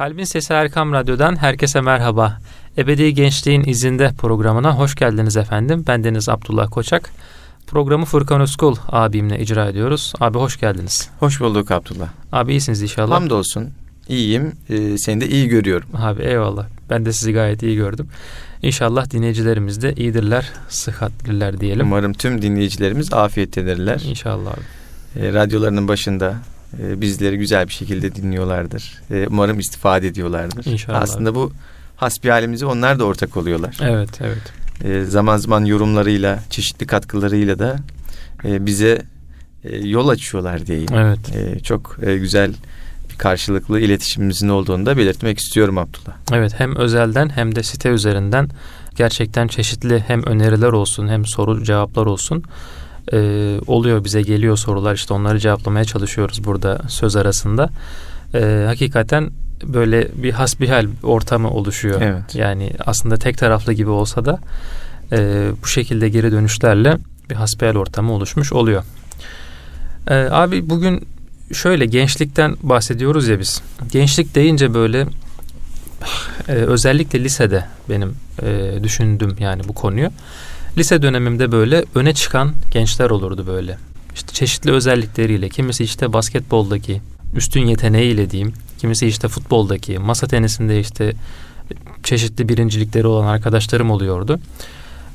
Kalbin Sesi Erkam Radyo'dan herkese merhaba. Ebedi Gençliğin izinde programına hoş geldiniz efendim. Ben Deniz Abdullah Koçak. Programı Furkan Uskul abimle icra ediyoruz. Abi hoş geldiniz. Hoş bulduk Abdullah. Abi iyisiniz inşallah. Hamdolsun. İyiyim. Seni de iyi görüyorum. Abi eyvallah. Ben de sizi gayet iyi gördüm. İnşallah dinleyicilerimiz de iyidirler, sıhhatliler diyelim. Umarım tüm dinleyicilerimiz afiyettedirler. İnşallah abi. Radyolarının başında bizleri güzel bir şekilde dinliyorlardır. Umarım istifade ediyorlardır. İnşallah. Aslında bu hasbihalimize onlar da ortak oluyorlar. Evet, evet. Zaman zaman yorumlarıyla, çeşitli katkılarıyla da bize yol açıyorlar diyeyim. Evet. Çok güzel bir karşılıklı iletişimimizin olduğunu da belirtmek istiyorum Abdullah. Evet, hem özelden hem de site üzerinden gerçekten çeşitli hem öneriler olsun hem soru cevaplar olsun. Oluyor, bize geliyor sorular, işte onları cevaplamaya çalışıyoruz burada söz arasında. Hakikaten böyle bir hasbihal ortamı oluşuyor. Evet. Yani aslında tek taraflı gibi olsa da bu şekilde geri dönüşlerle bir hasbihal ortamı oluşmuş oluyor. Abi bugün şöyle gençlikten bahsediyoruz ya biz. Gençlik deyince böyle özellikle lisede benim düşündüm yani bu konuyu. Lise dönemimde böyle öne çıkan gençler olurdu böyle. İşte çeşitli özellikleriyle, kimisi işte basketboldaki üstün yeteneğiyle diyeyim, kimisi işte futboldaki, masa tenisinde işte çeşitli birincilikleri olan arkadaşlarım oluyordu.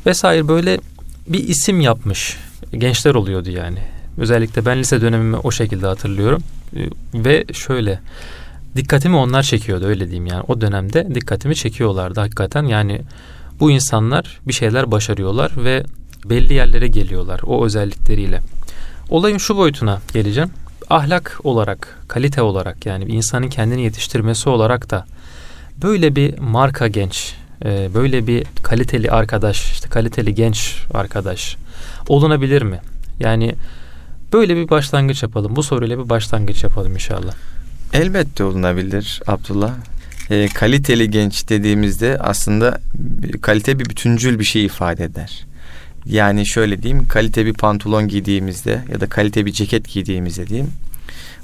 Vesaire böyle bir isim yapmış gençler oluyordu yani. Özellikle ben lise dönemimi o şekilde hatırlıyorum ve şöyle dikkatimi onlar çekiyordu, öyle diyeyim yani. O dönemde dikkatimi çekiyorlardı hakikaten yani. Bu insanlar bir şeyler başarıyorlar ve belli yerlere geliyorlar o özellikleriyle. Olayın şu boyutuna geleceğim. Ahlak olarak, kalite olarak yani insanın kendini yetiştirmesi olarak da böyle bir marka genç, böyle bir kaliteli arkadaş, işte kaliteli genç arkadaş olunabilir mi? Yani böyle bir başlangıç yapalım. Bu soruyla bir başlangıç yapalım inşallah. Elbette olunabilir Abdullah. Kaliteli genç dediğimizde aslında kalite bir bütüncül bir şey ifade eder. Yani şöyle diyeyim, kalite bir pantolon giydiğimizde ya da kalite bir ceket giydiğimizde diyeyim,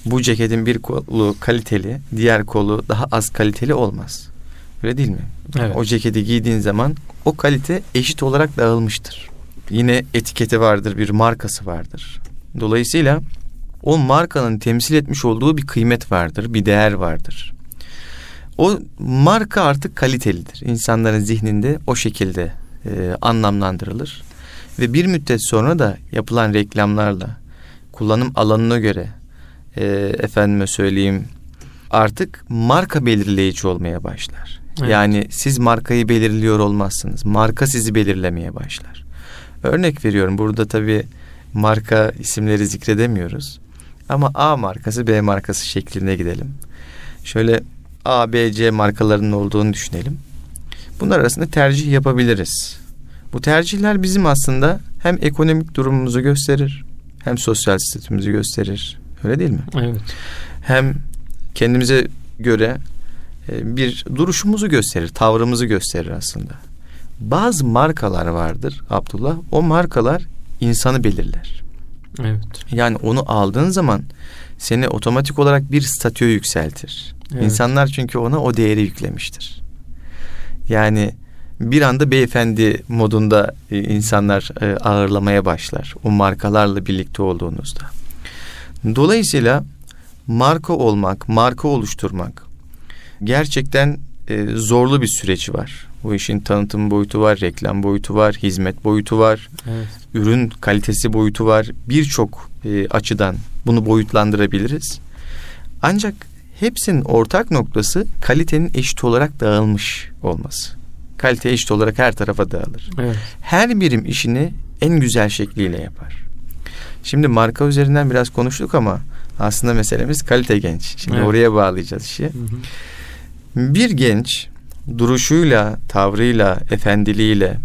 bu ceketin bir kolu kaliteli, diğer kolu daha az kaliteli olmaz. Öyle değil mi? Evet. O ceketi giydiğin zaman o kalite eşit olarak dağılmıştır. Yine etiketi vardır, bir markası vardır. Dolayısıyla o markanın temsil etmiş olduğu bir kıymet vardır, bir değer vardır. O marka artık kalitelidir. İnsanların zihninde o şekilde anlamlandırılır. Ve bir müddet sonra da yapılan reklamlarla, kullanım alanına göre efendime söyleyeyim, artık marka belirleyici olmaya başlar. Evet. Yani siz markayı belirliyor olmazsınız. Marka sizi belirlemeye başlar. Örnek veriyorum, burada tabii marka isimleri zikredemiyoruz. Ama A markası, B markası şeklinde gidelim. Şöyle A, B, C markalarının olduğunu düşünelim. Bunlar arasında tercih yapabiliriz. Bu tercihler bizim aslında hem ekonomik durumumuzu gösterir, hem sosyal statümüzü gösterir. Öyle değil mi? Evet. Hem kendimize göre bir duruşumuzu gösterir, tavrımızı gösterir aslında. Bazı markalar vardır Abdullah. O markalar insanı belirler. Evet. Yani onu aldığın zaman seni otomatik olarak bir statüye yükseltir. Evet. İnsanlar çünkü ona o değeri yüklemiştir. Yani bir anda beyefendi modunda insanlar ağırlamaya başlar. O markalarla birlikte olduğunuzda. Dolayısıyla marka olmak, marka oluşturmak gerçekten zorlu bir süreci var. Bu işin tanıtım boyutu var, reklam boyutu var, hizmet boyutu var. Evet. Ürün kalitesi boyutu var. Birçok açıdan bunu boyutlandırabiliriz. Ancak hepsinin ortak noktası kalitenin eşit olarak dağılmış olması. Kalite eşit olarak her tarafa dağılır. Evet. Her birim işini en güzel şekliyle yapar. Şimdi marka üzerinden biraz konuştuk ama aslında meselemiz kalite genç. Şimdi evet, oraya bağlayacağız işi. Hı hı. Bir genç duruşuyla, tavrıyla, efendiliğiyle,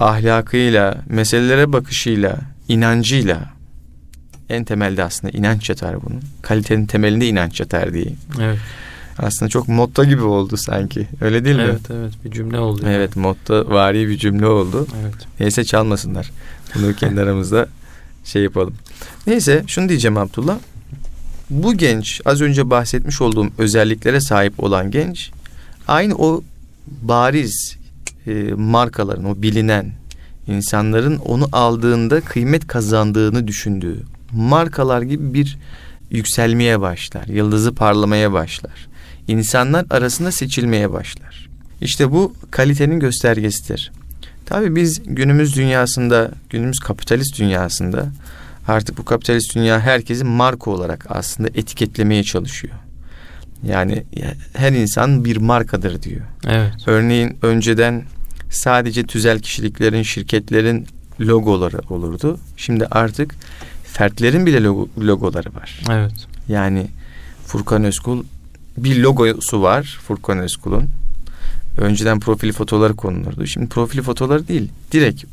ahlakıyla, meselelere bakışıyla, inancıyla, en temelde aslında inanç yatar bunun. Kalitenin temelinde inanç yatar diyeyim. Evet. Aslında çok motto gibi oldu sanki. Öyle değil mi? Evet, evet. Bir cümle oldu. Evet, yani motto vari bir cümle oldu. Evet. Neyse, çalmasınlar. Bunu kendi aramızda şey yapalım. Neyse, şunu diyeceğim Abdullah. bu genç, az önce bahsetmiş olduğum özelliklere sahip olan genç, aynı o bariz markaların, o bilinen insanların onu aldığında kıymet kazandığını düşündüğü markalar gibi bir yükselmeye başlar, yıldızı parlamaya başlar. İnsanlar arasında seçilmeye başlar. İşte bu kalitenin göstergesidir. Tabii biz günümüz dünyasında, günümüz kapitalist dünyasında, artık bu kapitalist dünya herkesi marka olarak aslında etiketlemeye çalışıyor. Yani her insan bir markadır diyor. Evet. Örneğin önceden sadece tüzel kişiliklerin, şirketlerin logoları olurdu. Şimdi artık fertlerin bile logoları var. Evet. Yani Furkan Özkul, bir logosu var Furkan Özkul'un. Önceden profil fotoğrafları konulurdu. Şimdi profil fotoğrafları değil, direkt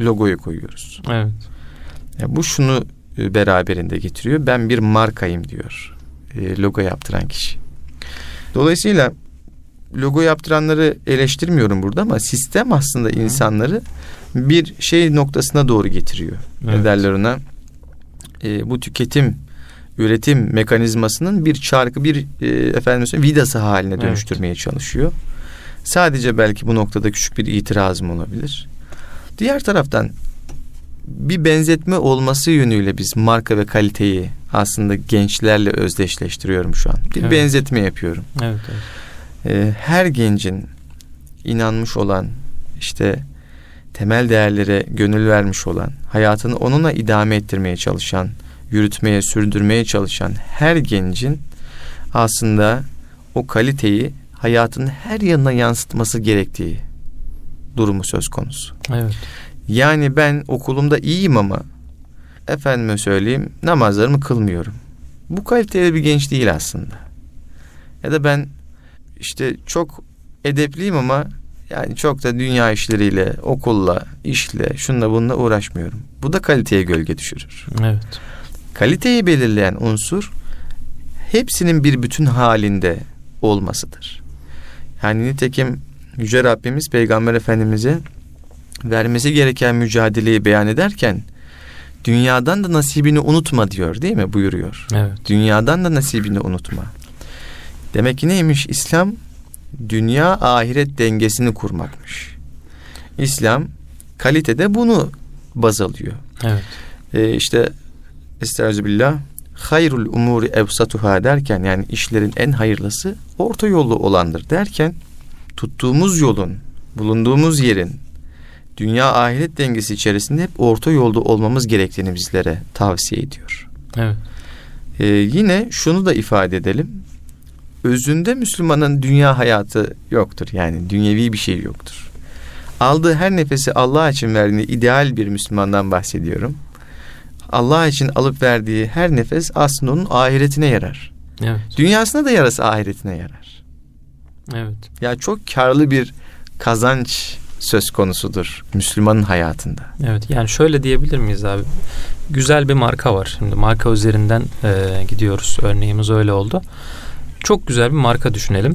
logoyu koyuyoruz. Evet. Yani bu şunu beraberinde getiriyor. Ben bir markayım diyor logo yaptıran kişi. Dolayısıyla logo yaptıranları eleştirmiyorum burada ama sistem aslında insanları bir şey noktasına doğru getiriyor. Evet. Ne derler ona? Bu tüketim, üretim mekanizmasının bir çarkı, bir vidası haline dönüştürmeye çalışıyor. Sadece belki bu noktada küçük bir itirazım olabilir. Diğer taraftan bir benzetme olması yönüyle biz marka ve kaliteyi aslında gençlerle özdeşleştiriyorum şu an. Bir benzetme yapıyorum. Evet, evet. Her gencin inanmış olan, işte temel değerlere gönül vermiş olan, hayatını onunla idame ettirmeye çalışan, yürütmeye, sürdürmeye çalışan her gencin aslında o kaliteyi hayatının her yanına yansıtması gerektiği durumu söz konusu. Evet. Yani ben okulumda iyiyim ama efendime söyleyeyim namazlarımı kılmıyorum. Bu kaliteli bir genç değil aslında. Ya da ben işte çok edepliyim ama yani çok da dünya işleriyle, okulla, işle, şunla bununla uğraşmıyorum. Bu da kaliteye gölge düşürür. Evet. Kaliteyi belirleyen unsur hepsinin bir bütün halinde olmasıdır. Yani nitekim Yüce Rabbimiz Peygamber Efendimiz'e vermesi gereken mücadeleyi beyan ederken dünyadan da nasibini unutma diyor, değil mi? Buyuruyor. Evet. Dünyadan da nasibini unutma. Demek ki neymiş? İslam dünya ahiret dengesini kurmakmış. İslam kalitede bunu baz alıyor. Evet. İşte estağfirullah, hayrul umuri evsatuha derken, yani işlerin en hayırlısı orta yollu olandır derken, tuttuğumuz yolun, bulunduğumuz yerin dünya ahiret dengesi içerisinde hep orta yolda olmamız gerektiğini bizlere tavsiye ediyor. Evet. Yine şunu da ifade edelim. Özünde Müslümanın dünya hayatı yoktur. Yani dünyevi bir şey yoktur. Aldığı her nefesi Allah için verdiği ideal bir Müslümandan bahsediyorum. Allah için alıp verdiği her nefes aslında onun ahiretine yarar. Evet. Dünyasına da yarasa ahiretine yarar. Evet. Ya çok karlı bir kazanç söz konusudur Müslümanın hayatında. Evet, yani şöyle diyebilir miyiz abi? Güzel bir marka var. Şimdi marka üzerinden gidiyoruz. Örneğimiz öyle oldu. Çok güzel bir marka düşünelim.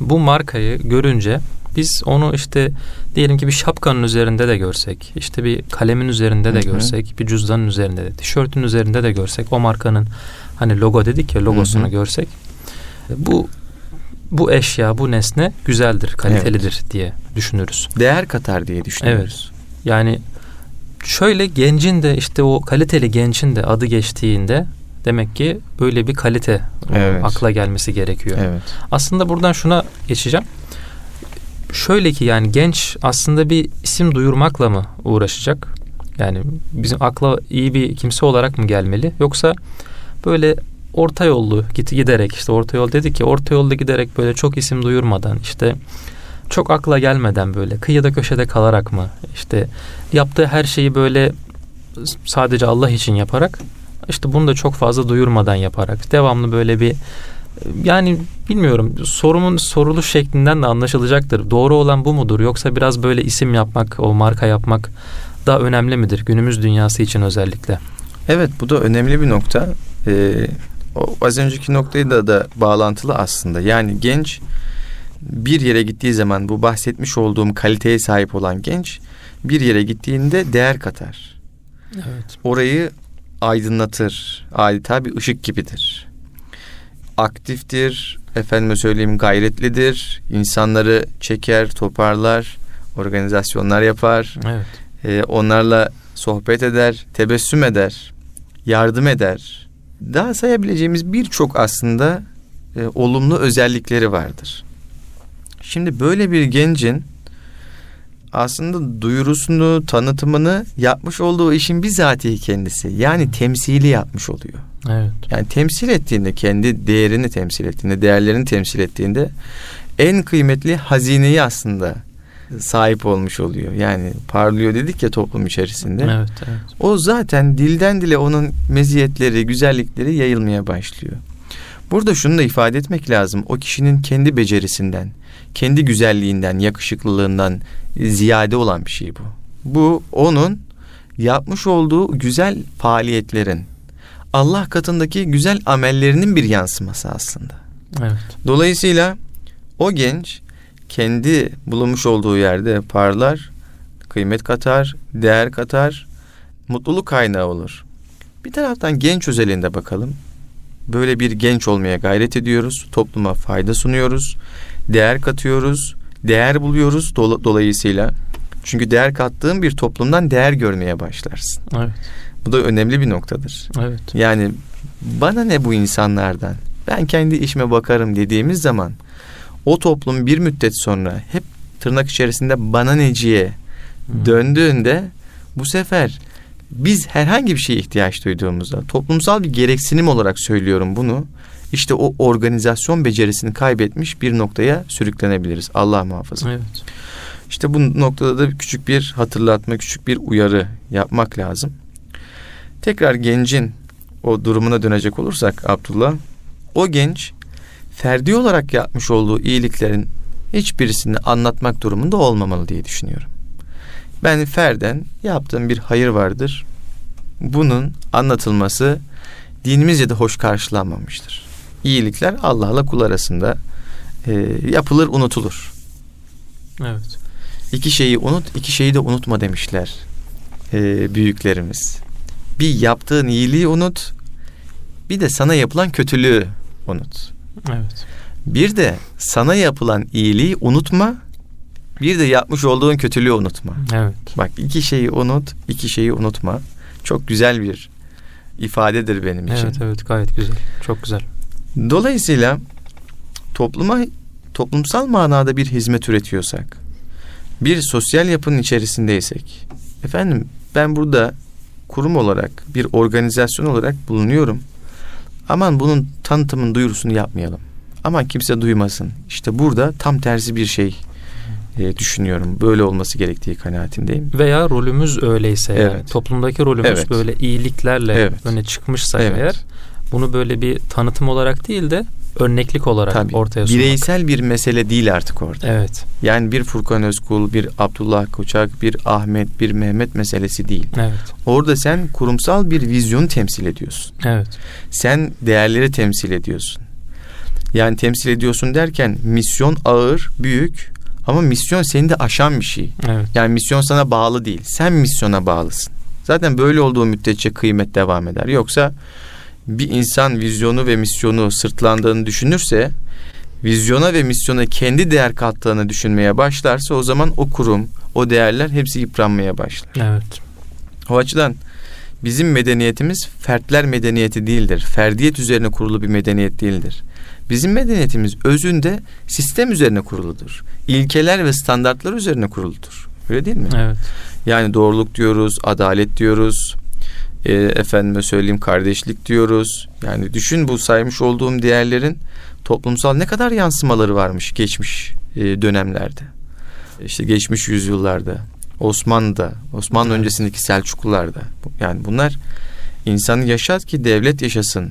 Bu markayı görünce biz onu işte diyelim ki bir şapkanın üzerinde de görsek, işte bir kalemin üzerinde de görsek, bir cüzdanın üzerinde de, tişörtün üzerinde de görsek, o markanın hani logo dedik ya, logosunu görsek, bu eşya, bu nesne güzeldir, kalitelidir diye düşünürüz. Değer katar diye düşünürüz. Evet. Yani şöyle, gencin de işte o kaliteli gencin de adı geçtiğinde demek ki böyle bir kalite akla gelmesi gerekiyor. Evet. Aslında buradan şuna geçeceğim. Şöyle ki, yani genç aslında bir isim duyurmakla mı uğraşacak? Yani bizim akla iyi bir kimse olarak mı gelmeli? Yoksa böyle orta yollu giderek, işte orta yol dedik ya, orta yolda giderek böyle çok isim duyurmadan, işte çok akla gelmeden, böyle kıyıda köşede kalarak mı, işte yaptığı her şeyi böyle sadece Allah için yaparak, işte bunu da çok fazla duyurmadan yaparak, devamlı böyle bir, yani bilmiyorum, sorumun soruluş şeklinden de anlaşılacaktır. Doğru olan bu mudur? Yoksa biraz böyle isim yapmak, o marka yapmak daha önemli midir günümüz dünyası için özellikle? Evet, bu da önemli bir nokta. Az önceki noktayla da bağlantılı aslında. Yani genç bir yere gittiği zaman, bu bahsetmiş olduğum kaliteye sahip olan genç bir yere gittiğinde değer katar. Evet. Orayı aydınlatır. Adeta bir ışık gibidir. Aktiftir, efendime söyleyeyim gayretlidir. İnsanları çeker, toparlar, organizasyonlar yapar. Evet. Onlarla sohbet eder, tebessüm eder, yardım eder. Daha sayabileceğimiz birçok aslında olumlu özellikleri vardır. Şimdi böyle bir gencin aslında duyurusunu, tanıtımını yapmış olduğu işin bizatihi kendisi. Yani temsili yapmış oluyor. Evet. Yani temsil ettiğinde, kendi değerini temsil ettiğinde, değerlerini temsil ettiğinde en kıymetli hazineyi aslında sahip olmuş oluyor. Yani parlıyor dedik ya toplum içerisinde. Evet, evet. O zaten dilden dile onun meziyetleri, güzellikleri yayılmaya başlıyor. Burada şunu da ifade etmek lazım. O kişinin kendi becerisinden, kendi güzelliğinden, yakışıklılığından ziyade olan bir şey bu. Bu onun yapmış olduğu güzel faaliyetlerin, Allah katındaki güzel amellerinin bir yansıması aslında. Evet. Dolayısıyla o genç kendi bulunmuş olduğu yerde parlar, kıymet katar, değer katar, mutluluk kaynağı olur. Bir taraftan genç özelinde bakalım. Böyle bir genç olmaya gayret ediyoruz. Topluma fayda sunuyoruz. Değer katıyoruz. Değer buluyoruz dolayısıyla. Çünkü değer kattığın bir toplumdan değer görmeye başlarsın. Evet. Bu da önemli bir noktadır. Evet. Yani bana ne bu insanlardan? Ben kendi işime bakarım dediğimiz zaman o toplum bir müddet sonra hep tırnak içerisinde bana neciye döndüğünde bu sefer biz herhangi bir şeye ihtiyaç duyduğumuzda, toplumsal bir gereksinim olarak söylüyorum bunu, işte o organizasyon becerisini kaybetmiş bir noktaya sürüklenebiliriz. Allah muhafaza. Evet. İşte bu noktada da küçük bir hatırlatma, küçük bir uyarı yapmak lazım. Tekrar gencin o durumuna dönecek olursak Abdullah, o genç ferdi olarak yapmış olduğu iyiliklerin hiçbirisini anlatmak durumunda olmamalı diye düşünüyorum. Ben ferden yaptığım bir hayır vardır. Bunun anlatılması dinimizce de hoş karşılanmamıştır. İyilikler Allah'la kul arasında yapılır, unutulur. Evet. İki şeyi unut, iki şeyi de unutma demişler büyüklerimiz. Bir yaptığın iyiliği unut, bir de sana yapılan kötülüğü unut. Evet. Bir de sana yapılan iyiliği unutma, bir de yapmış olduğun kötülüğü unutma. Evet. Bak, iki şeyi unut, iki şeyi unutma. Çok güzel bir ifadedir benim için. Evet, evet, gayet güzel. Çok güzel. Dolayısıyla topluma, toplumsal manada bir hizmet üretiyorsak, bir sosyal yapının içerisindeysek, efendim ben burada kurum olarak, bir organizasyon olarak bulunuyorum. Aman bunun tanıtımın duyurusunu yapmayalım. Aman kimse duymasın. İşte burada tam tersi bir şey düşünüyorum. Böyle olması gerektiği kanaatindeyim. Veya rolümüz öyleyse, evet, yani toplumdaki rolümüz, evet, böyle iyiliklerle, evet, öne çıkmışsa, evet, eğer bunu böyle bir tanıtım olarak değil de örneklik olarak, tabii, ortaya sunmak. Bireysel bir mesele değil artık orada. Evet. Yani bir Furkan Özkul, bir Abdullah Koçak, bir Ahmet, bir Mehmet meselesi değil. Evet. Orada sen kurumsal bir vizyonu temsil ediyorsun. Evet. Sen değerleri temsil ediyorsun. Yani temsil ediyorsun derken misyon ağır, büyük ama misyon seni de aşan bir şey. Evet. Yani misyon sana bağlı değil. Sen misyona bağlısın. Zaten böyle olduğu müddetçe kıymet devam eder. Yoksa bir insan vizyonu ve misyonu sırtlandığını düşünürse, vizyona ve misyona kendi değer kattığını düşünmeye başlarsa o zaman o kurum, o değerler hepsi yıpranmaya başlar. Evet. O açıdan bizim medeniyetimiz fertler medeniyeti değildir. Ferdiyet üzerine kurulu bir medeniyet değildir. Bizim medeniyetimiz özünde sistem üzerine kuruludur. İlkeler ve standartlar üzerine kuruludur. Öyle değil mi? Evet. Yani doğruluk diyoruz, adalet diyoruz, efendime söyleyeyim kardeşlik diyoruz. Yani düşün, bu saymış olduğum değerlerin toplumsal ne kadar yansımaları varmış geçmiş dönemlerde. İşte geçmiş yüzyıllarda, Osmanlı'da, Osmanlı öncesindeki Selçuklularda. Yani bunlar insan yaşat ki devlet yaşasın.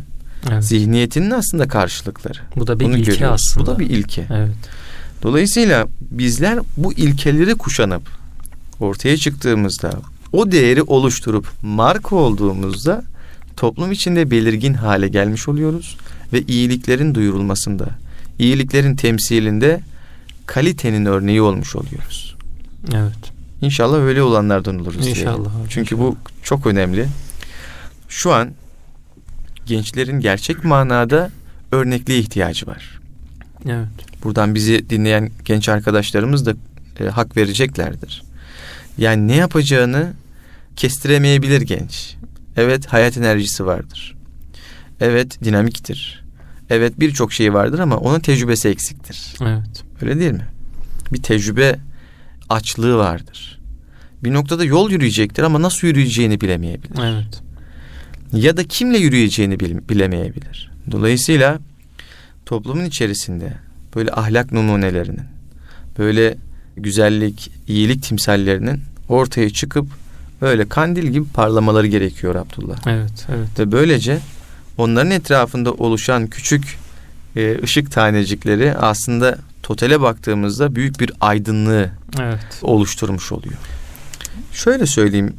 Evet. Zihniyetinin aslında karşılıkları. Bu da bir ilke görüyoruz aslında. Bu da bir ilke. Evet. Dolayısıyla bizler bu ilkeleri kuşanıp ortaya çıktığımızda, o değeri oluşturup marka olduğumuzda toplum içinde belirgin hale gelmiş oluyoruz ve iyiliklerin duyurulmasında, iyiliklerin temsilinde kalitenin örneği olmuş oluyoruz. Evet. İnşallah öyle olanlardan oluruz. İnşallah. Diye. Çünkü bu çok önemli. şu an gençlerin gerçek manada örnekliğe ihtiyacı var. Evet. Buradan bizi dinleyen genç arkadaşlarımız da hak vereceklerdir. Yani ne yapacağını kestiremeyebilir genç. Evet, hayat enerjisi vardır. Evet, dinamiktir. Evet, birçok şey vardır ama onun tecrübesi eksiktir. Evet. Öyle değil mi? Bir tecrübe açlığı vardır. Bir noktada yol yürüyecektir ama nasıl yürüyeceğini bilemeyebilir. Evet. Ya da kimle yürüyeceğini bilemeyebilir. Dolayısıyla toplumun içerisinde böyle ahlak numunelerinin, böyle güzellik, iyilik timsallerinin ortaya çıkıp böyle kandil gibi parlamaları gerekiyor Abdullah. Evet, evet. Ve böylece onların etrafında oluşan küçük ışık tanecikleri aslında totale baktığımızda büyük bir aydınlığı oluşturmuş oluyor. Şöyle söyleyeyim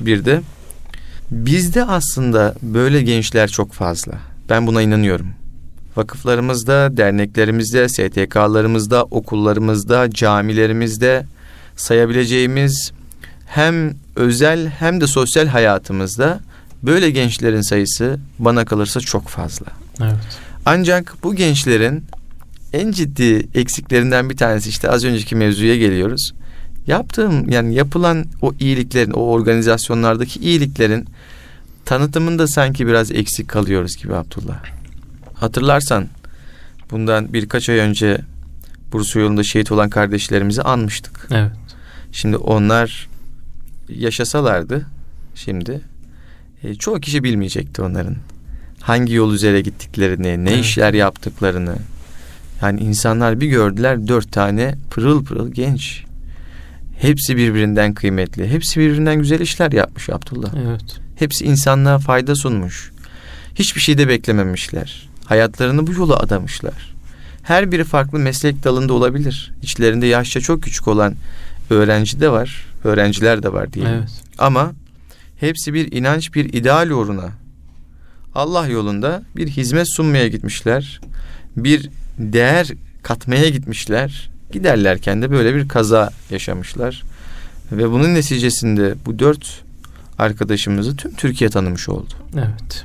bir de bizde aslında böyle gençler çok fazla. Ben buna inanıyorum. Vakıflarımızda, derneklerimizde, STK'larımızda, okullarımızda, camilerimizde sayabileceğimiz hem özel hem de sosyal hayatımızda böyle gençlerin sayısı bana kalırsa çok fazla. Evet. Ancak bu gençlerin en ciddi eksiklerinden bir tanesi işte az önceki mevzuya geliyoruz. Yapılan o iyiliklerin, o organizasyonlardaki iyiliklerin tanıtımında sanki biraz eksik kalıyoruz gibi Abdullah. Hatırlarsan bundan birkaç ay önce Bursa yolunda şehit olan kardeşlerimizi anmıştık. Evet. Şimdi onlar yaşasalardı şimdi çoğu kişi bilmeyecekti onların hangi yol üzere gittiklerini, ne işler yaptıklarını. Yani insanlar bir gördüler 4 tane pırıl pırıl genç. Hepsi birbirinden kıymetli. Hepsi birbirinden güzel işler yapmış Abdullah. Evet. Hepsi insanlığa fayda sunmuş. Hiçbir şey de beklememişler. Hayatlarını bu yola adamışlar. Her biri farklı meslek dalında olabilir. İçlerinde yaşça çok küçük olan öğrenci de var. Öğrenciler de var diyelim. Evet. Ama hepsi bir inanç, bir ideal uğruna Allah yolunda bir hizmet sunmaya gitmişler. Bir değer katmaya gitmişler. Giderlerken de böyle bir kaza yaşamışlar. Ve bunun neticesinde bu 4 arkadaşımızı tüm Türkiye tanımış oldu. Evet.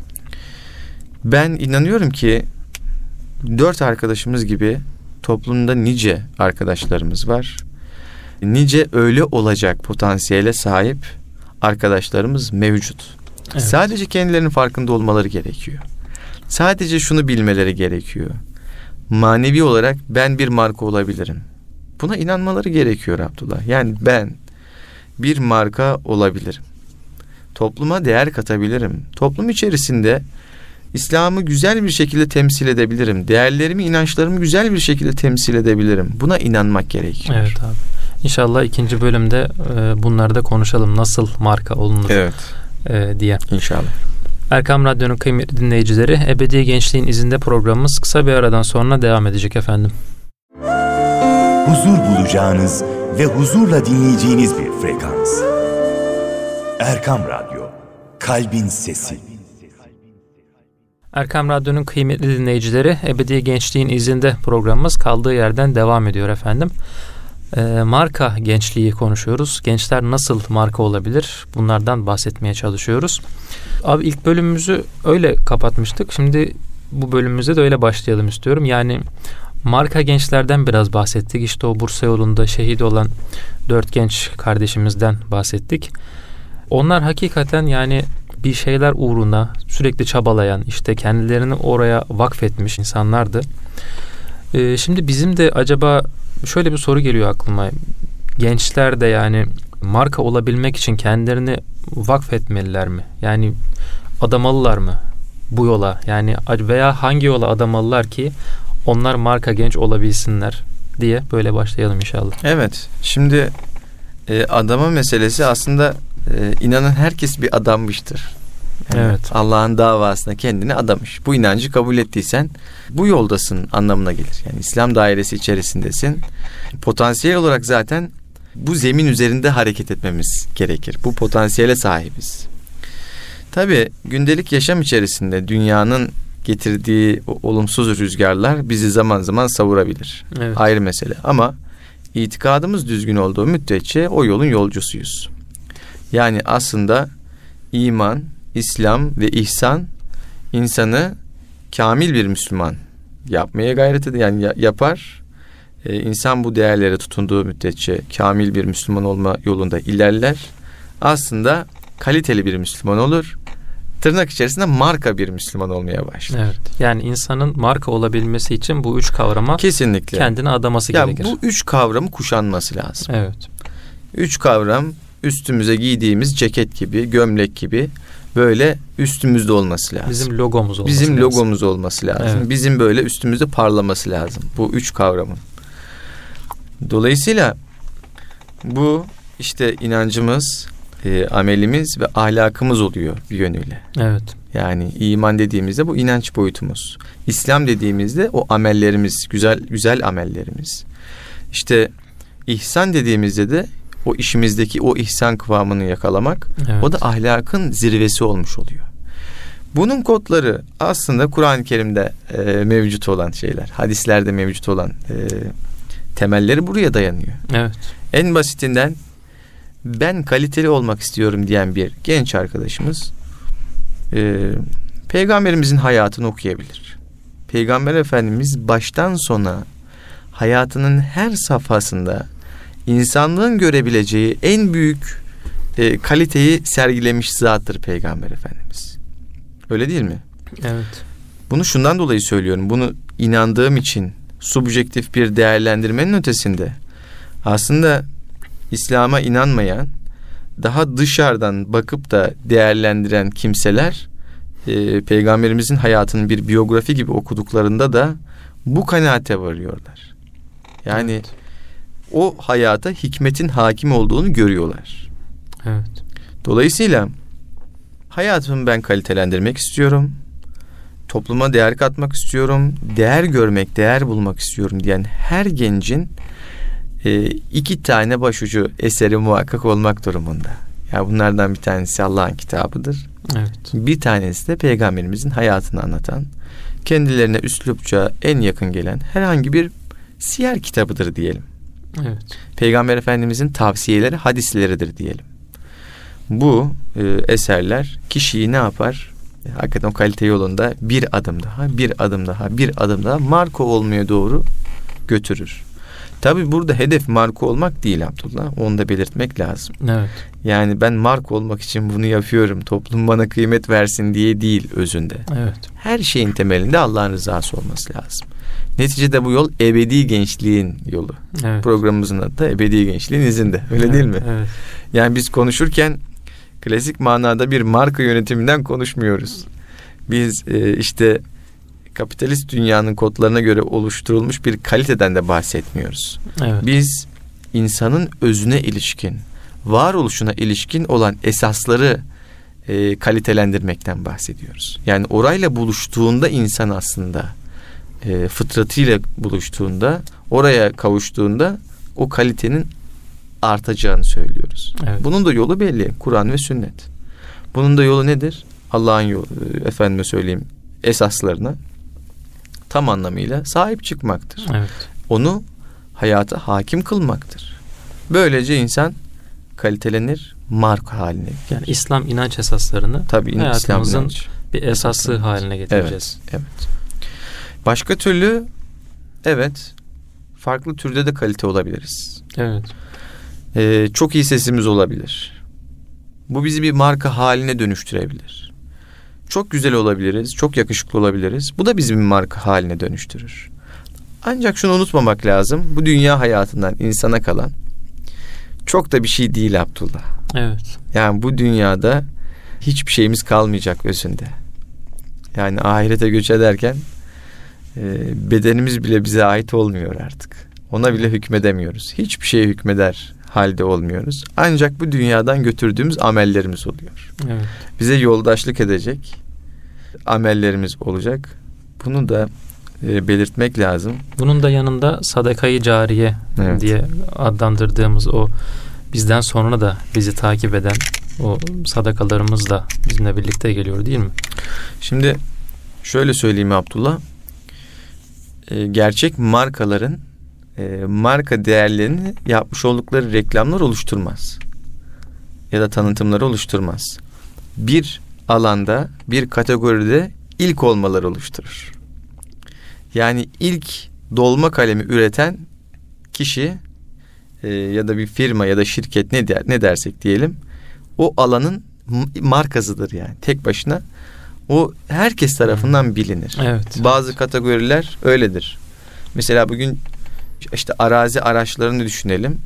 Ben inanıyorum ki 4 arkadaşımız gibi toplumda nice arkadaşlarımız var. Nice öyle olacak potansiyele sahip arkadaşlarımız mevcut. Evet. Sadece kendilerinin farkında olmaları gerekiyor. Sadece şunu bilmeleri gerekiyor. Manevi olarak ben bir marka olabilirim. Buna inanmaları gerekiyor Abdullah. Yani ben bir marka olabilirim. Topluma değer katabilirim. Toplum içerisinde İslam'ı güzel bir şekilde temsil edebilirim. Değerlerimi, inançlarımı güzel bir şekilde temsil edebilirim. Buna inanmak gerekiyor. Evet abi. İnşallah ikinci bölümde bunları da konuşalım. Nasıl marka olunur diye. İnşallah. Erkam Radyo'nun kıymetli dinleyicileri, Ebedi Gençliğin izinde programımız kısa bir aradan sonra devam edecek efendim. Huzur bulacağınız ve huzurla dinleyeceğiniz bir frekans. Erkam Radyo, Kalbin Sesi. Erkam Radyo'nun kıymetli dinleyicileri, Ebedi Gençliğin izinde programımız kaldığı yerden devam ediyor efendim. Marka gençliği konuşuyoruz. Gençler nasıl marka olabilir? Bunlardan bahsetmeye çalışıyoruz. Abi ilk bölümümüzü öyle kapatmıştık. Şimdi bu bölümümüze de öyle başlayalım istiyorum. Yani marka gençlerden biraz bahsettik. İşte o Bursa yolunda şehit olan 4 genç kardeşimizden bahsettik. Onlar hakikaten yani bir şeyler uğruna sürekli çabalayan, işte kendilerini oraya vakfetmiş insanlardı. Şimdi bizim de acaba şöyle bir soru geliyor aklıma. Gençler de yani marka olabilmek için kendilerini vakfetmeliler mi? Yani adamalılar mı bu yola? Yani veya hangi yola adamalılar ki onlar marka genç olabilsinler diye böyle başlayalım inşallah. Evet. Şimdi adama meselesi aslında inanan herkes bir adammıştır. Yani evet. Allah'ın davasına kendini adamış. Bu inancı kabul ettiysen bu yoldasın anlamına gelir. Yani İslam dairesi içerisindesin. Potansiyel olarak zaten bu zemin üzerinde hareket etmemiz gerekir. Bu potansiyele sahibiz. Tabii gündelik yaşam içerisinde dünyanın getirdiği olumsuz rüzgarlar bizi zaman zaman savurabilir. Evet. Ayrı mesele ama itikadımız düzgün olduğu müddetçe o yolun yolcusuyuz. Yani aslında iman, İslam ve ihsan insanı kamil bir Müslüman yapmaya gayret eder. Yani yapar. İnsan bu değerlere tutunduğu müddetçe kamil bir Müslüman olma yolunda ilerler. Aslında kaliteli bir Müslüman olur. Tırnak içerisinde marka bir Müslüman olmaya başlar. Evet. Yani insanın marka olabilmesi için bu üç kavrama kesinlikle kendini adaması gerekir. Bu üç kavramı kuşanması lazım. Evet. Üç kavram üstümüze giydiğimiz ceket gibi, gömlek gibi böyle üstümüzde olması lazım. Bizim logomuz olması lazım. Bizim logomuz olması lazım. Evet. Bizim böyle üstümüzde parlaması lazım. Bu üç kavramın. Dolayısıyla bu işte inancımız, amelimiz ve ahlakımız oluyor bir yönüyle. Evet. Yani iman dediğimizde bu inanç boyutumuz. İslam dediğimizde o amellerimiz, güzel amellerimiz. İşte ihsan dediğimizde de o işimizdeki o ihsan kıvamını yakalamak, evet, o da ahlakın zirvesi olmuş oluyor. Bunun kodları aslında Kur'an-ı Kerim'de mevcut olan şeyler, hadislerde mevcut olan temelleri buraya dayanıyor. Evet. En basitinden ben kaliteli olmak istiyorum diyen bir genç arkadaşımız Peygamberimizin hayatını okuyabilir. Peygamber Efendimiz baştan sona hayatının her safhasında insanlığın görebileceği en büyük kaliteyi sergilemiş zattır Peygamber Efendimiz. Öyle değil mi? Evet. Bunu şundan dolayı söylüyorum. Bunu inandığım için subjektif bir değerlendirmenin ötesinde aslında İslam'a inanmayan, daha dışarıdan bakıp da değerlendiren kimseler Peygamberimizin hayatının bir biyografi gibi okuduklarında da bu kanaate varıyorlar. Yani evet, o hayata hikmetin hakim olduğunu görüyorlar. Evet. Dolayısıyla hayatımı ben kalitelendirmek istiyorum. Topluma değer katmak istiyorum. Değer görmek, değer bulmak istiyorum diyen her gencin iki tane başucu eseri muhakkak olmak durumunda. Ya bunlardan bir tanesi Allah'ın kitabıdır. Evet. Bir tanesi de Peygamberimizin hayatını anlatan, kendilerine üslupça en yakın gelen herhangi bir siyer kitabıdır diyelim. Evet. Peygamber Efendimizin tavsiyeleri, hadisleridir diyelim. Bu eserler kişiyi ne yapar? Hakikaten o kalite yolunda bir adım daha, bir adım daha, bir adım daha marka olmaya doğru götürür. Tabii burada hedef marka olmak değil Abdullah. Onu da belirtmek lazım. Evet. Yani ben marka olmak için bunu yapıyorum, toplum bana kıymet versin diye değil özünde. Evet. Her şeyin temelinde Allah'ın rızası olması lazım. Neticede bu yol ebedi gençliğin yolu. Evet. Programımızın adı da Ebedi Gençliğin izinde. Öyle evet, değil mi? Evet. Yani biz konuşurken klasik manada bir marka yönetiminden konuşmuyoruz. Biz işte kapitalist dünyanın kodlarına göre oluşturulmuş bir kaliteden de bahsetmiyoruz. Evet. Biz insanın özüne ilişkin, varoluşuna ilişkin olan esasları kalitelendirmekten bahsediyoruz. Yani orayla buluştuğunda insan aslında fıtratıyla buluştuğunda, oraya kavuştuğunda o kalitenin artacağını söylüyoruz. Evet. Bunun da yolu belli. Kur'an ve sünnet. Bunun da yolu nedir? Allah'ın yolu, efendime söyleyeyim, esaslarına tam anlamıyla sahip çıkmaktır. Evet. Onu hayata hakim kılmaktır. Böylece insan kalitelenir, marka haline gelir. Yani İslam inanç esaslarını tabii hayatımızın İslam inanç bir esası haline getireceğiz. Evet, evet. Başka türlü evet, farklı türde de kalite olabiliriz. Evet. Çok iyi sesimiz olabilir. Bu bizi bir marka haline dönüştürebilir. Çok güzel olabiliriz, çok yakışıklı olabiliriz. Bu da bizi bir marka haline dönüştürür. Ancak şunu unutmamak lazım. Bu dünya hayatından insana kalan çok da bir şey değil Abdullah. Evet. Yani bu dünyada hiçbir şeyimiz kalmayacak özünde. Yani ahirete göç ederken bedenimiz bile bize ait olmuyor artık. Ona bile hükmedemiyoruz. Hiçbir şeye hükmeder halde olmuyoruz. Ancak bu dünyadan götürdüğümüz amellerimiz oluyor. Evet. Bize yoldaşlık edecek amellerimiz olacak. Bunu da belirtmek lazım. Bunun da yanında sadakayı cariye evet, diye adlandırdığımız o bizden sonra da bizi takip eden o sadakalarımız da bizimle birlikte geliyor değil mi? Şimdi şöyle söyleyeyim Abdullah. Gerçek markaların marka değerlerini yapmış oldukları reklamlar oluşturmaz. Ya da tanıtımları oluşturmaz. Bir alanda, bir kategoride ilk olmaları oluşturur. Yani ilk dolma kalemi üreten kişi ya da bir firma ya da şirket ne dersek diyelim, o alanın markasıdır yani. Tek başına o herkes tarafından bilinir. Evet, bazı kategoriler öyledir. Mesela bugün işte arazi araçlarını düşünelim.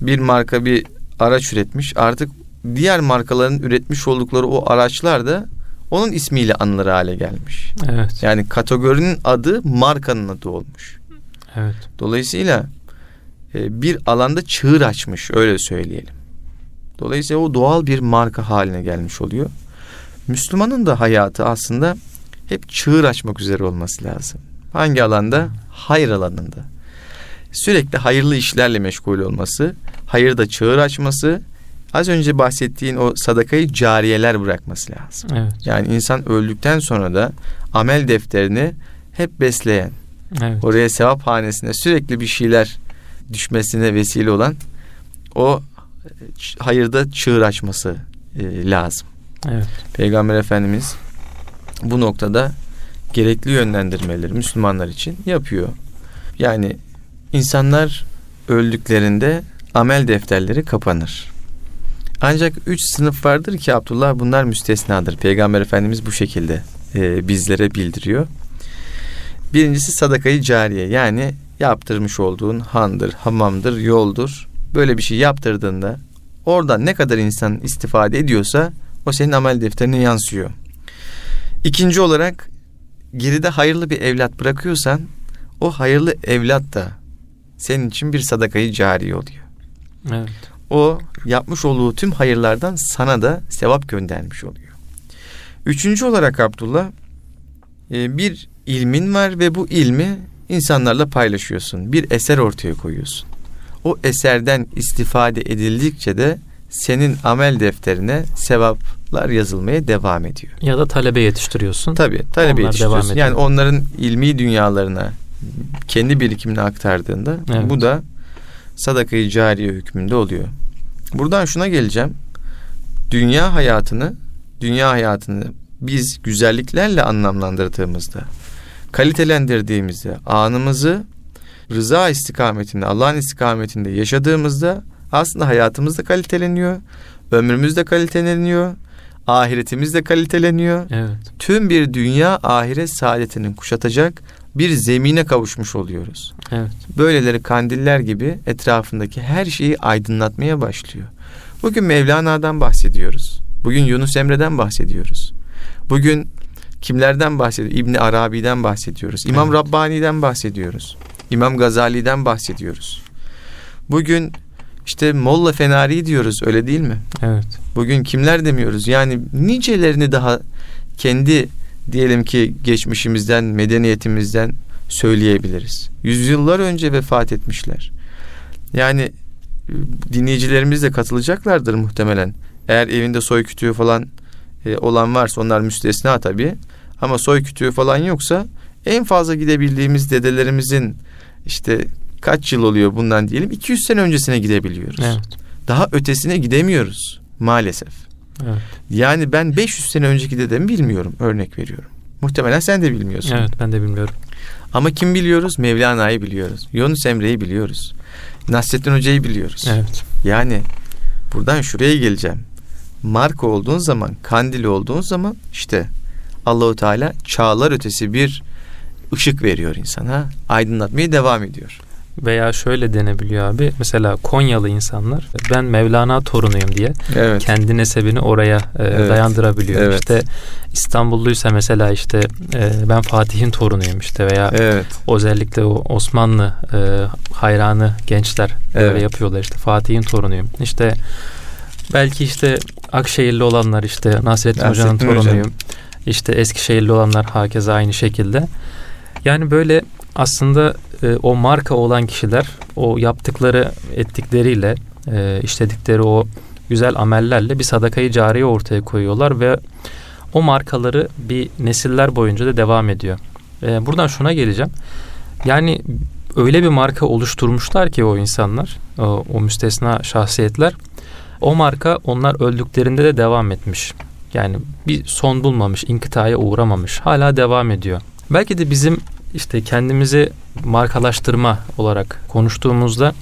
Bir marka bir araç üretmiş. Artık diğer markaların üretmiş oldukları o araçlar da onun ismiyle anılır hale gelmiş. Evet. Yani kategorinin adı markanın adı olmuş. Evet. Dolayısıyla bir alanda çığır açmış, öyle söyleyelim. Dolayısıyla o doğal bir marka haline gelmiş oluyor. Müslümanın da hayatı aslında hep çığır açmak üzere olması lazım. Hangi alanda? Hayır alanında. Sürekli hayırlı işlerle meşgul olması, hayırda çığır açması, az önce bahsettiğin o sadakayı cariyeler bırakması lazım. Evet. Yani insan öldükten sonra da amel defterini hep besleyen, evet, oraya sevap hanesine sürekli bir şeyler düşmesine vesile olan o hayırda çığır açması lazım. Evet. Peygamber Efendimiz bu noktada gerekli yönlendirmeleri Müslümanlar için yapıyor. Yani insanlar öldüklerinde amel defterleri kapanır. Ancak 3 sınıf vardır ki Abdullah, bunlar müstesnadır. Peygamber Efendimiz bu şekilde bizlere bildiriyor. Birincisi sadakayı cariye, yani yaptırmış olduğun handır, hamamdır, yoldur. Böyle bir şey yaptırdığında oradan ne kadar insan istifade ediyorsa o senin amel defterine yansıyor. İkinci olarak, geride hayırlı bir evlat bırakıyorsan o hayırlı evlat da senin için bir sadakayı cariye oluyor. Evet. O yapmış olduğu tüm hayırlardan sana da sevap göndermiş oluyor. Üçüncü olarak Abdullah, bir ilmin var ve bu ilmi insanlarla paylaşıyorsun. Bir eser ortaya koyuyorsun. O eserden istifade edildikçe de senin amel defterine sevaplar yazılmaya devam ediyor. Ya da talebe yetiştiriyorsun. Tabii, talebe yetiştiriyorsun. Yani onların ilmi dünyalarına, kendi birikimine aktardığında, evet, bu da sadakayı cariye hükmünde oluyor. Buradan şuna geleceğim. Dünya hayatını biz güzelliklerle anlamlandırdığımızda, kalitelendirdiğimizde, anımızı rıza istikametinde, Allah'ın istikametinde yaşadığımızda aslında hayatımız da kaliteleniyor, ömrümüz de kaliteleniyor, ahiretimiz de kaliteleniyor. Evet. Tüm bir dünya ahiret saadetini kuşatacak bir zemine kavuşmuş oluyoruz. Evet. Böyleleri kandiller gibi etrafındaki her şeyi aydınlatmaya başlıyor. Bugün Mevlana'dan bahsediyoruz. Bugün Yunus Emre'den bahsediyoruz. Bugün kimlerden bahsediyoruz? İbn Arabi'den bahsediyoruz. İmam, evet, Rabbani'den bahsediyoruz. İmam Gazali'den bahsediyoruz. Bugün işte Molla Fenari diyoruz, öyle değil mi? Evet. Bugün kimler demiyoruz? Yani nicelerini daha kendi, diyelim ki, geçmişimizden, medeniyetimizden söyleyebiliriz. Yüzyıllar önce vefat etmişler. Yani dinleyicilerimiz de katılacaklardır muhtemelen. Eğer evinde soy kütüğü falan olan varsa, onlar müstesna tabii. Ama soy kütüğü falan yoksa, en fazla gidebildiğimiz dedelerimizin işte kaç yıl oluyor bundan diyelim, 200 sene öncesine gidebiliyoruz. Evet. Daha ötesine gidemiyoruz maalesef. Evet. Yani ben 500 sene önceki dedemi bilmiyorum, örnek veriyorum. Muhtemelen sen de bilmiyorsun. Evet, ben de bilmiyorum. Ama kim biliyoruz? Mevlana'yı biliyoruz. Yunus Emre'yi biliyoruz. Nasreddin Hoca'yı biliyoruz. Evet. Yani buradan şuraya geleceğim. Marka olduğun zaman, kandil olduğun zaman işte Allah-u Teala çağlar ötesi bir ışık veriyor insana. Aydınlatmaya devam ediyor. Veya şöyle denebiliyor abi. Mesela Konyalı insanlar, ben Mevlana torunuyum diye, evet, kendi nesebini oraya evet, dayandırabiliyor. Evet. İşte İstanbulluysa mesela işte ben Fatih'in torunuyum işte, veya evet, özellikle o Osmanlı hayranı gençler, evet, böyle yapıyorlar işte, Fatih'in torunuyum. İşte belki işte Akşehirli olanlar işte Nasreddin Hoca'nın torunuyum. Hocam. İşte Eskişehirli olanlar hakeza aynı şekilde. Yani böyle aslında o marka olan kişiler, o yaptıkları, ettikleriyle, işledikleri o güzel amellerle bir sadakayı cariye ortaya koyuyorlar ve o markaları bir nesiller boyunca da devam ediyor. Buradan şuna geleceğim. Yani öyle bir marka oluşturmuşlar ki o insanlar, o müstesna şahsiyetler, o marka onlar öldüklerinde de devam etmiş. Yani bir son bulmamış, inkıtaya uğramamış, hala devam ediyor. Belki de bizim işte kendimizi markalaştırma olarak konuştuğumuzda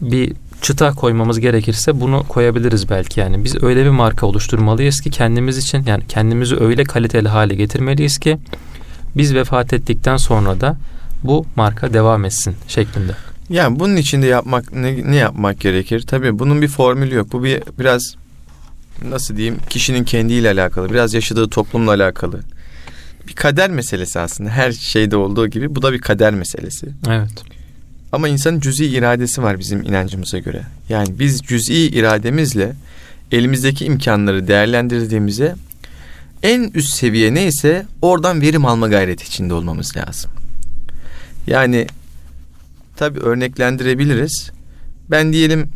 bir çıta koymamız gerekirse bunu koyabiliriz belki. Yani biz öyle bir marka oluşturmalıyız ki kendimiz için, yani kendimizi öyle kaliteli hale getirmeliyiz ki biz vefat ettikten sonra da bu marka devam etsin şeklinde. Yani bunun için de yapmak ne yapmak gerekir? Tabii bunun bir formülü yok. Bu biraz nasıl diyeyim, kişinin kendiyle alakalı, biraz yaşadığı toplumla alakalı. Bir kader meselesi aslında, her şeyde olduğu gibi bu da bir kader meselesi. Evet. Ama insanın cüz'i iradesi var bizim inancımıza göre. Yani biz cüz'i irademizle elimizdeki imkanları değerlendirdiğimizde en üst seviye neyse oradan verim alma gayreti içinde olmamız lazım. Yani tabii örneklendirebiliriz. Ben diyelim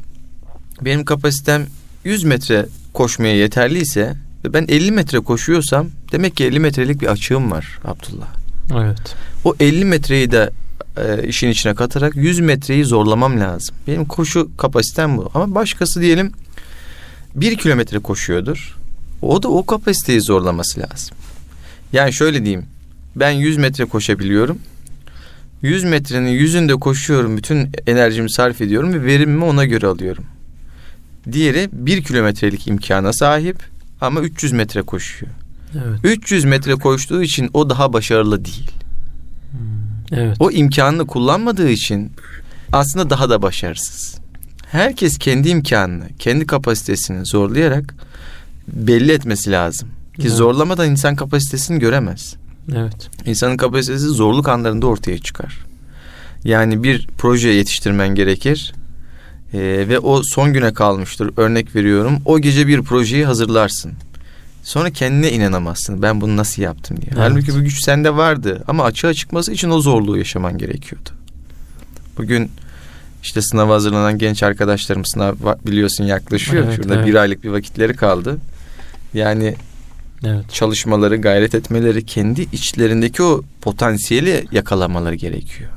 benim kapasitem 100 metre koşmaya yeterliyse ve ben 50 metre koşuyorsam demek ki 50 metrelik bir açığım var Abdullah. Evet. O 50 metreyi de işin içine katarak 100 metreyi zorlamam lazım. Benim koşu kapasitem bu. Ama başkası diyelim 1 kilometre koşuyordur. O da o kapasiteyi zorlaması lazım. Yani şöyle diyeyim. Ben 100 metre koşabiliyorum. 100 metrenin yüzünde koşuyorum. Bütün enerjimi sarf ediyorum ve verimimi ona göre alıyorum. Diğeri 1 kilometrelik imkana sahip ama 300 metre koşuyor. Evet. 300 metre koştuğu için o daha başarılı değil. Evet. O imkanını kullanmadığı için aslında daha da başarısız. Herkes kendi imkanını, kendi kapasitesini zorlayarak belli etmesi lazım. Ki evet, zorlamadan insan kapasitesini göremez. Evet. İnsanın kapasitesi zorluk anlarında ortaya çıkar. Yani bir proje yetiştirmen gerekir ve o son güne kalmıştır. Örnek veriyorum, o gece bir projeyi hazırlarsın. Sonra kendine inanamazsın. Ben bunu nasıl yaptım diye. Evet. Halbuki bu güç sende vardı. Ama açığa çıkması için o zorluğu yaşaman gerekiyordu. Bugün işte sınava hazırlanan genç arkadaşlarım, sınav biliyorsun yaklaşıyor. Evet, şurada evet, bir aylık bir vakitleri kaldı. Yani evet, çalışmaları, gayret etmeleri, kendi içlerindeki o potansiyeli yakalamaları gerekiyor.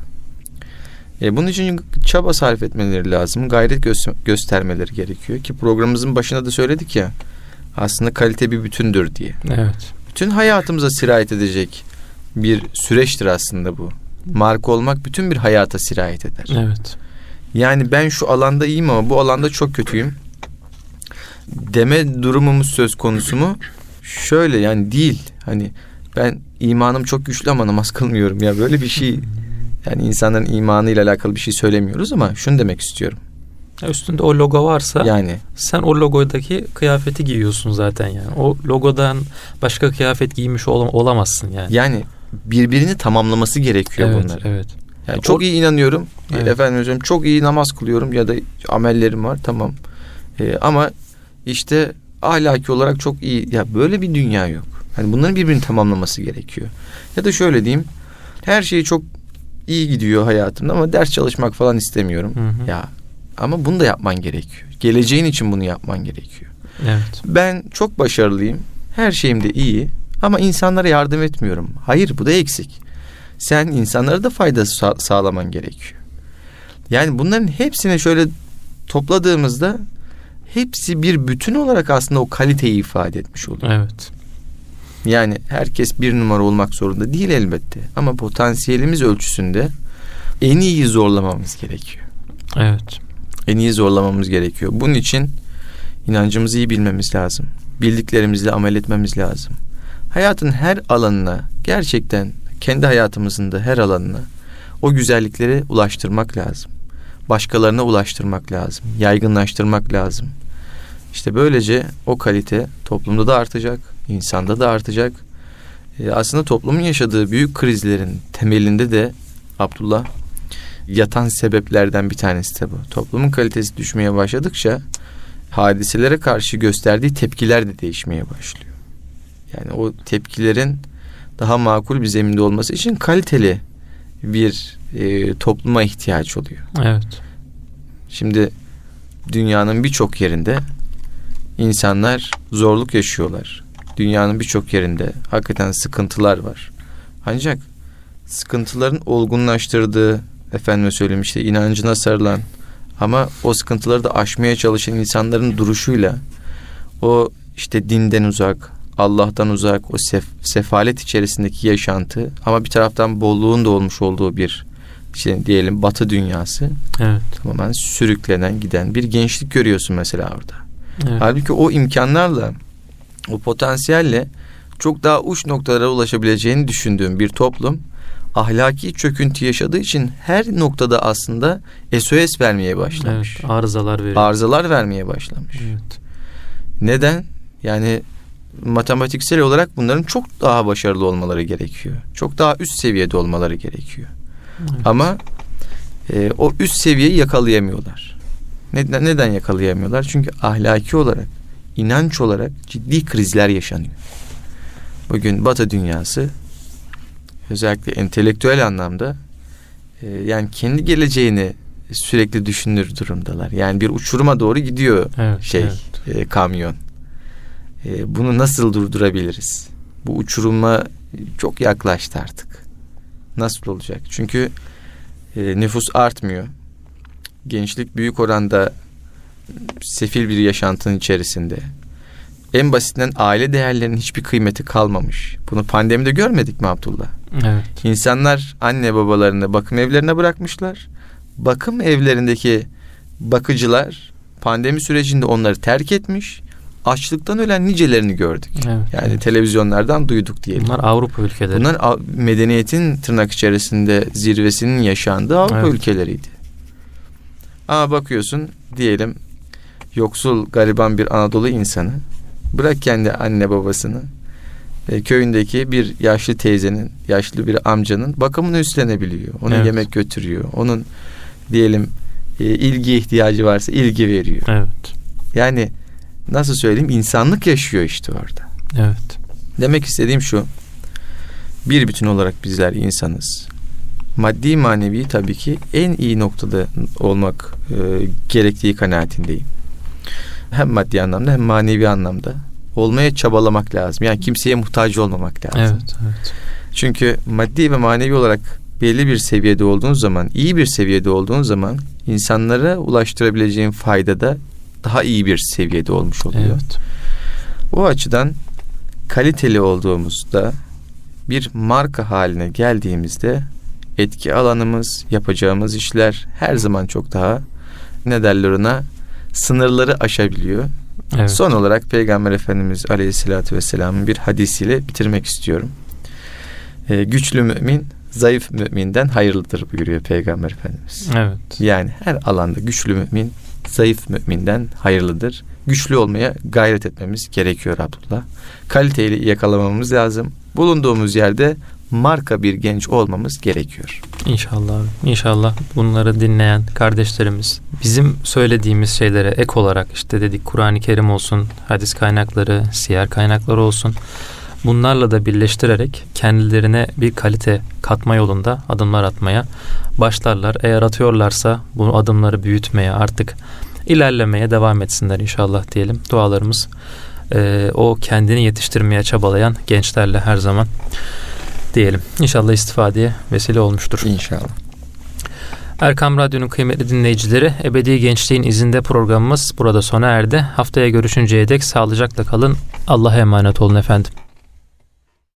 Bunun için çaba sarf etmeleri lazım. Gayret göstermeleri gerekiyor. Ki programımızın başında da söyledik ya, aslında kalite bir bütündür diye. Evet. Bütün hayatımıza sirayet edecek bir süreçtir aslında bu. Marka olmak bütün bir hayata sirayet eder. Evet. Yani ben şu alanda iyiyim ama bu alanda çok kötüyüm deme durumumuz söz konusu mu? Şöyle yani değil. Hani ben imanım çok güçlü ama namaz kılmıyorum ya, böyle bir şey. Yani insanların imanıyla alakalı bir şey söylemiyoruz ama şunu demek istiyorum. Üstünde o logo varsa yani sen o logodaki kıyafeti giyiyorsun zaten yani. O logodan başka kıyafet giymiş olamazsın yani. Yani birbirini tamamlaması gerekiyor evet, bunlar. Evet. Yani çok iyi inanıyorum. Evet. Efendim hocam çok iyi namaz kılıyorum ya da amellerim var, tamam. Ama işte ahlaki olarak çok iyi. Ya böyle bir dünya yok. Yani bunların birbirini tamamlaması gerekiyor. Ya da şöyle diyeyim. Her şey çok iyi gidiyor hayatımda ama ders çalışmak falan istemiyorum. Hı hı. Ya ama bunu da yapman gerekiyor. Geleceğin için bunu yapman gerekiyor. Evet. Ben çok başarılıyım. Her şeyim de iyi. Ama insanlara yardım etmiyorum. Hayır, bu da eksik. Sen insanlara da fayda sağlaman gerekiyor. Yani bunların hepsini şöyle topladığımızda hepsi bir bütün olarak aslında o kaliteyi ifade etmiş oluyor. Evet. Yani herkes bir numara olmak zorunda değil elbette. Ama potansiyelimiz ölçüsünde en iyiyi zorlamamız gerekiyor. Evet. En iyi zorlamamız gerekiyor. Bunun için inancımızı iyi bilmemiz lazım. Bildiklerimizle amel etmemiz lazım. Hayatın her alanına, gerçekten kendi hayatımızın da her alanına o güzellikleri ulaştırmak lazım. Başkalarına ulaştırmak lazım. Yaygınlaştırmak lazım. İşte böylece o kalite toplumda da artacak, insanda da artacak. Aslında toplumun yaşadığı büyük krizlerin temelinde de Abdullah, yatan sebeplerden bir tanesi de bu. Toplumun kalitesi düşmeye başladıkça hadiselere karşı gösterdiği tepkiler de değişmeye başlıyor. Yani o tepkilerin daha makul bir zeminde olması için kaliteli bir topluma ihtiyaç oluyor. Evet. Şimdi dünyanın birçok yerinde insanlar zorluk yaşıyorlar. Dünyanın birçok yerinde hakikaten sıkıntılar var. Ancak sıkıntıların olgunlaştırdığı, efendime söyleyeyim işte inancına sarılan ama o sıkıntıları da aşmaya çalışan insanların duruşuyla o işte dinden uzak, Allah'tan uzak, o sefalet içerisindeki yaşantı ama bir taraftan bolluğun da olmuş olduğu bir işte diyelim batı dünyası, evet, tamamen sürüklenen giden bir gençlik görüyorsun mesela orada. Evet. Halbuki o imkanlarla, o potansiyelle çok daha uç noktalara ulaşabileceğini düşündüğüm bir toplum ahlaki çöküntü yaşadığı için her noktada aslında SOS vermeye başlamış. Evet, arızalar vermeye başlamış. Evet. Neden? Yani matematiksel olarak bunların çok daha başarılı olmaları gerekiyor. Çok daha üst seviyede olmaları gerekiyor. Evet. Ama o üst seviyeyi yakalayamıyorlar. Neden yakalayamıyorlar? Çünkü ahlaki olarak, inanç olarak ciddi krizler yaşanıyor. Bugün Batı dünyası özellikle entelektüel anlamda yani kendi geleceğini sürekli düşünür durumdalar. Yani bir uçuruma doğru gidiyor kamyon. Bunu nasıl durdurabiliriz? Bu uçuruma çok yaklaştı artık. Nasıl olacak? Çünkü nüfus artmıyor. Gençlik büyük oranda sefil bir yaşantının içerisinde. En basitinden aile değerlerinin hiçbir kıymeti kalmamış. Bunu pandemide görmedik mi Abdullah? Evet. İnsanlar anne babalarını bakım evlerine bırakmışlar. Bakım evlerindeki bakıcılar pandemi sürecinde onları terk etmiş. Açlıktan ölen nicelerini gördük. Evet, yani evet, televizyonlardan duyduk diyelim. Bunlar Avrupa ülkeleri. Bunlar medeniyetin tırnak içerisinde zirvesinin yaşandığı Avrupa ülkeleriydi. Ama bakıyorsun diyelim yoksul gariban bir Anadolu insanı, bırak kendi anne babasını, köyündeki bir yaşlı teyzenin, yaşlı bir amcanın bakımını üstlenebiliyor. Ona yemek götürüyor. Onun diyelim ilgi ihtiyacı varsa ilgi veriyor. Evet. Yani nasıl söyleyeyim, insanlık yaşıyor işte orada. Evet. Demek istediğim şu: bir bütün olarak bizler insanız. Maddi manevi tabii ki en iyi noktada olmak gerektiği kanaatindeyim. Hem maddi anlamda hem manevi anlamda olmaya çabalamak lazım. Yani kimseye muhtaç olmamak lazım. Evet, evet. Çünkü maddi ve manevi olarak belli bir seviyede olduğun zaman, iyi bir seviyede olduğun zaman insanlara ulaştırabileceğin fayda da daha iyi bir seviyede olmuş oluyor. Evet. O açıdan kaliteli olduğumuzda, bir marka haline geldiğimizde etki alanımız, yapacağımız işler her zaman çok daha sınırları aşabiliyor. Evet. Son olarak Peygamber Efendimiz Aleyhisselatü Vesselam'ın bir hadisiyle bitirmek istiyorum. Güçlü mümin, zayıf müminden hayırlıdır buyuruyor Peygamber Efendimiz. Evet. Yani her alanda güçlü mümin, zayıf müminden hayırlıdır. Güçlü olmaya gayret etmemiz gerekiyor Abdullah. Kaliteyi yakalamamız lazım. Bulunduğumuz yerde marka bir genç olmamız gerekiyor. İnşallah. İnşallah bunları dinleyen kardeşlerimiz bizim söylediğimiz şeylere ek olarak işte dedik Kur'an-ı Kerim olsun, hadis kaynakları, siyer kaynakları olsun. Bunlarla da birleştirerek kendilerine bir kalite katma yolunda adımlar atmaya başlarlar. Eğer atıyorlarsa bu adımları büyütmeye, artık ilerlemeye devam etsinler inşallah diyelim. Dualarımız o kendini yetiştirmeye çabalayan gençlerle her zaman diyelim. İnşallah istifadeye vesile olmuştur. İnşallah. Erkam Radyo'nun kıymetli dinleyicileri, Ebedi Gençliğin izinde programımız burada sona erdi. Haftaya görüşünceye dek sağlıcakla kalın. Allah'a emanet olun efendim.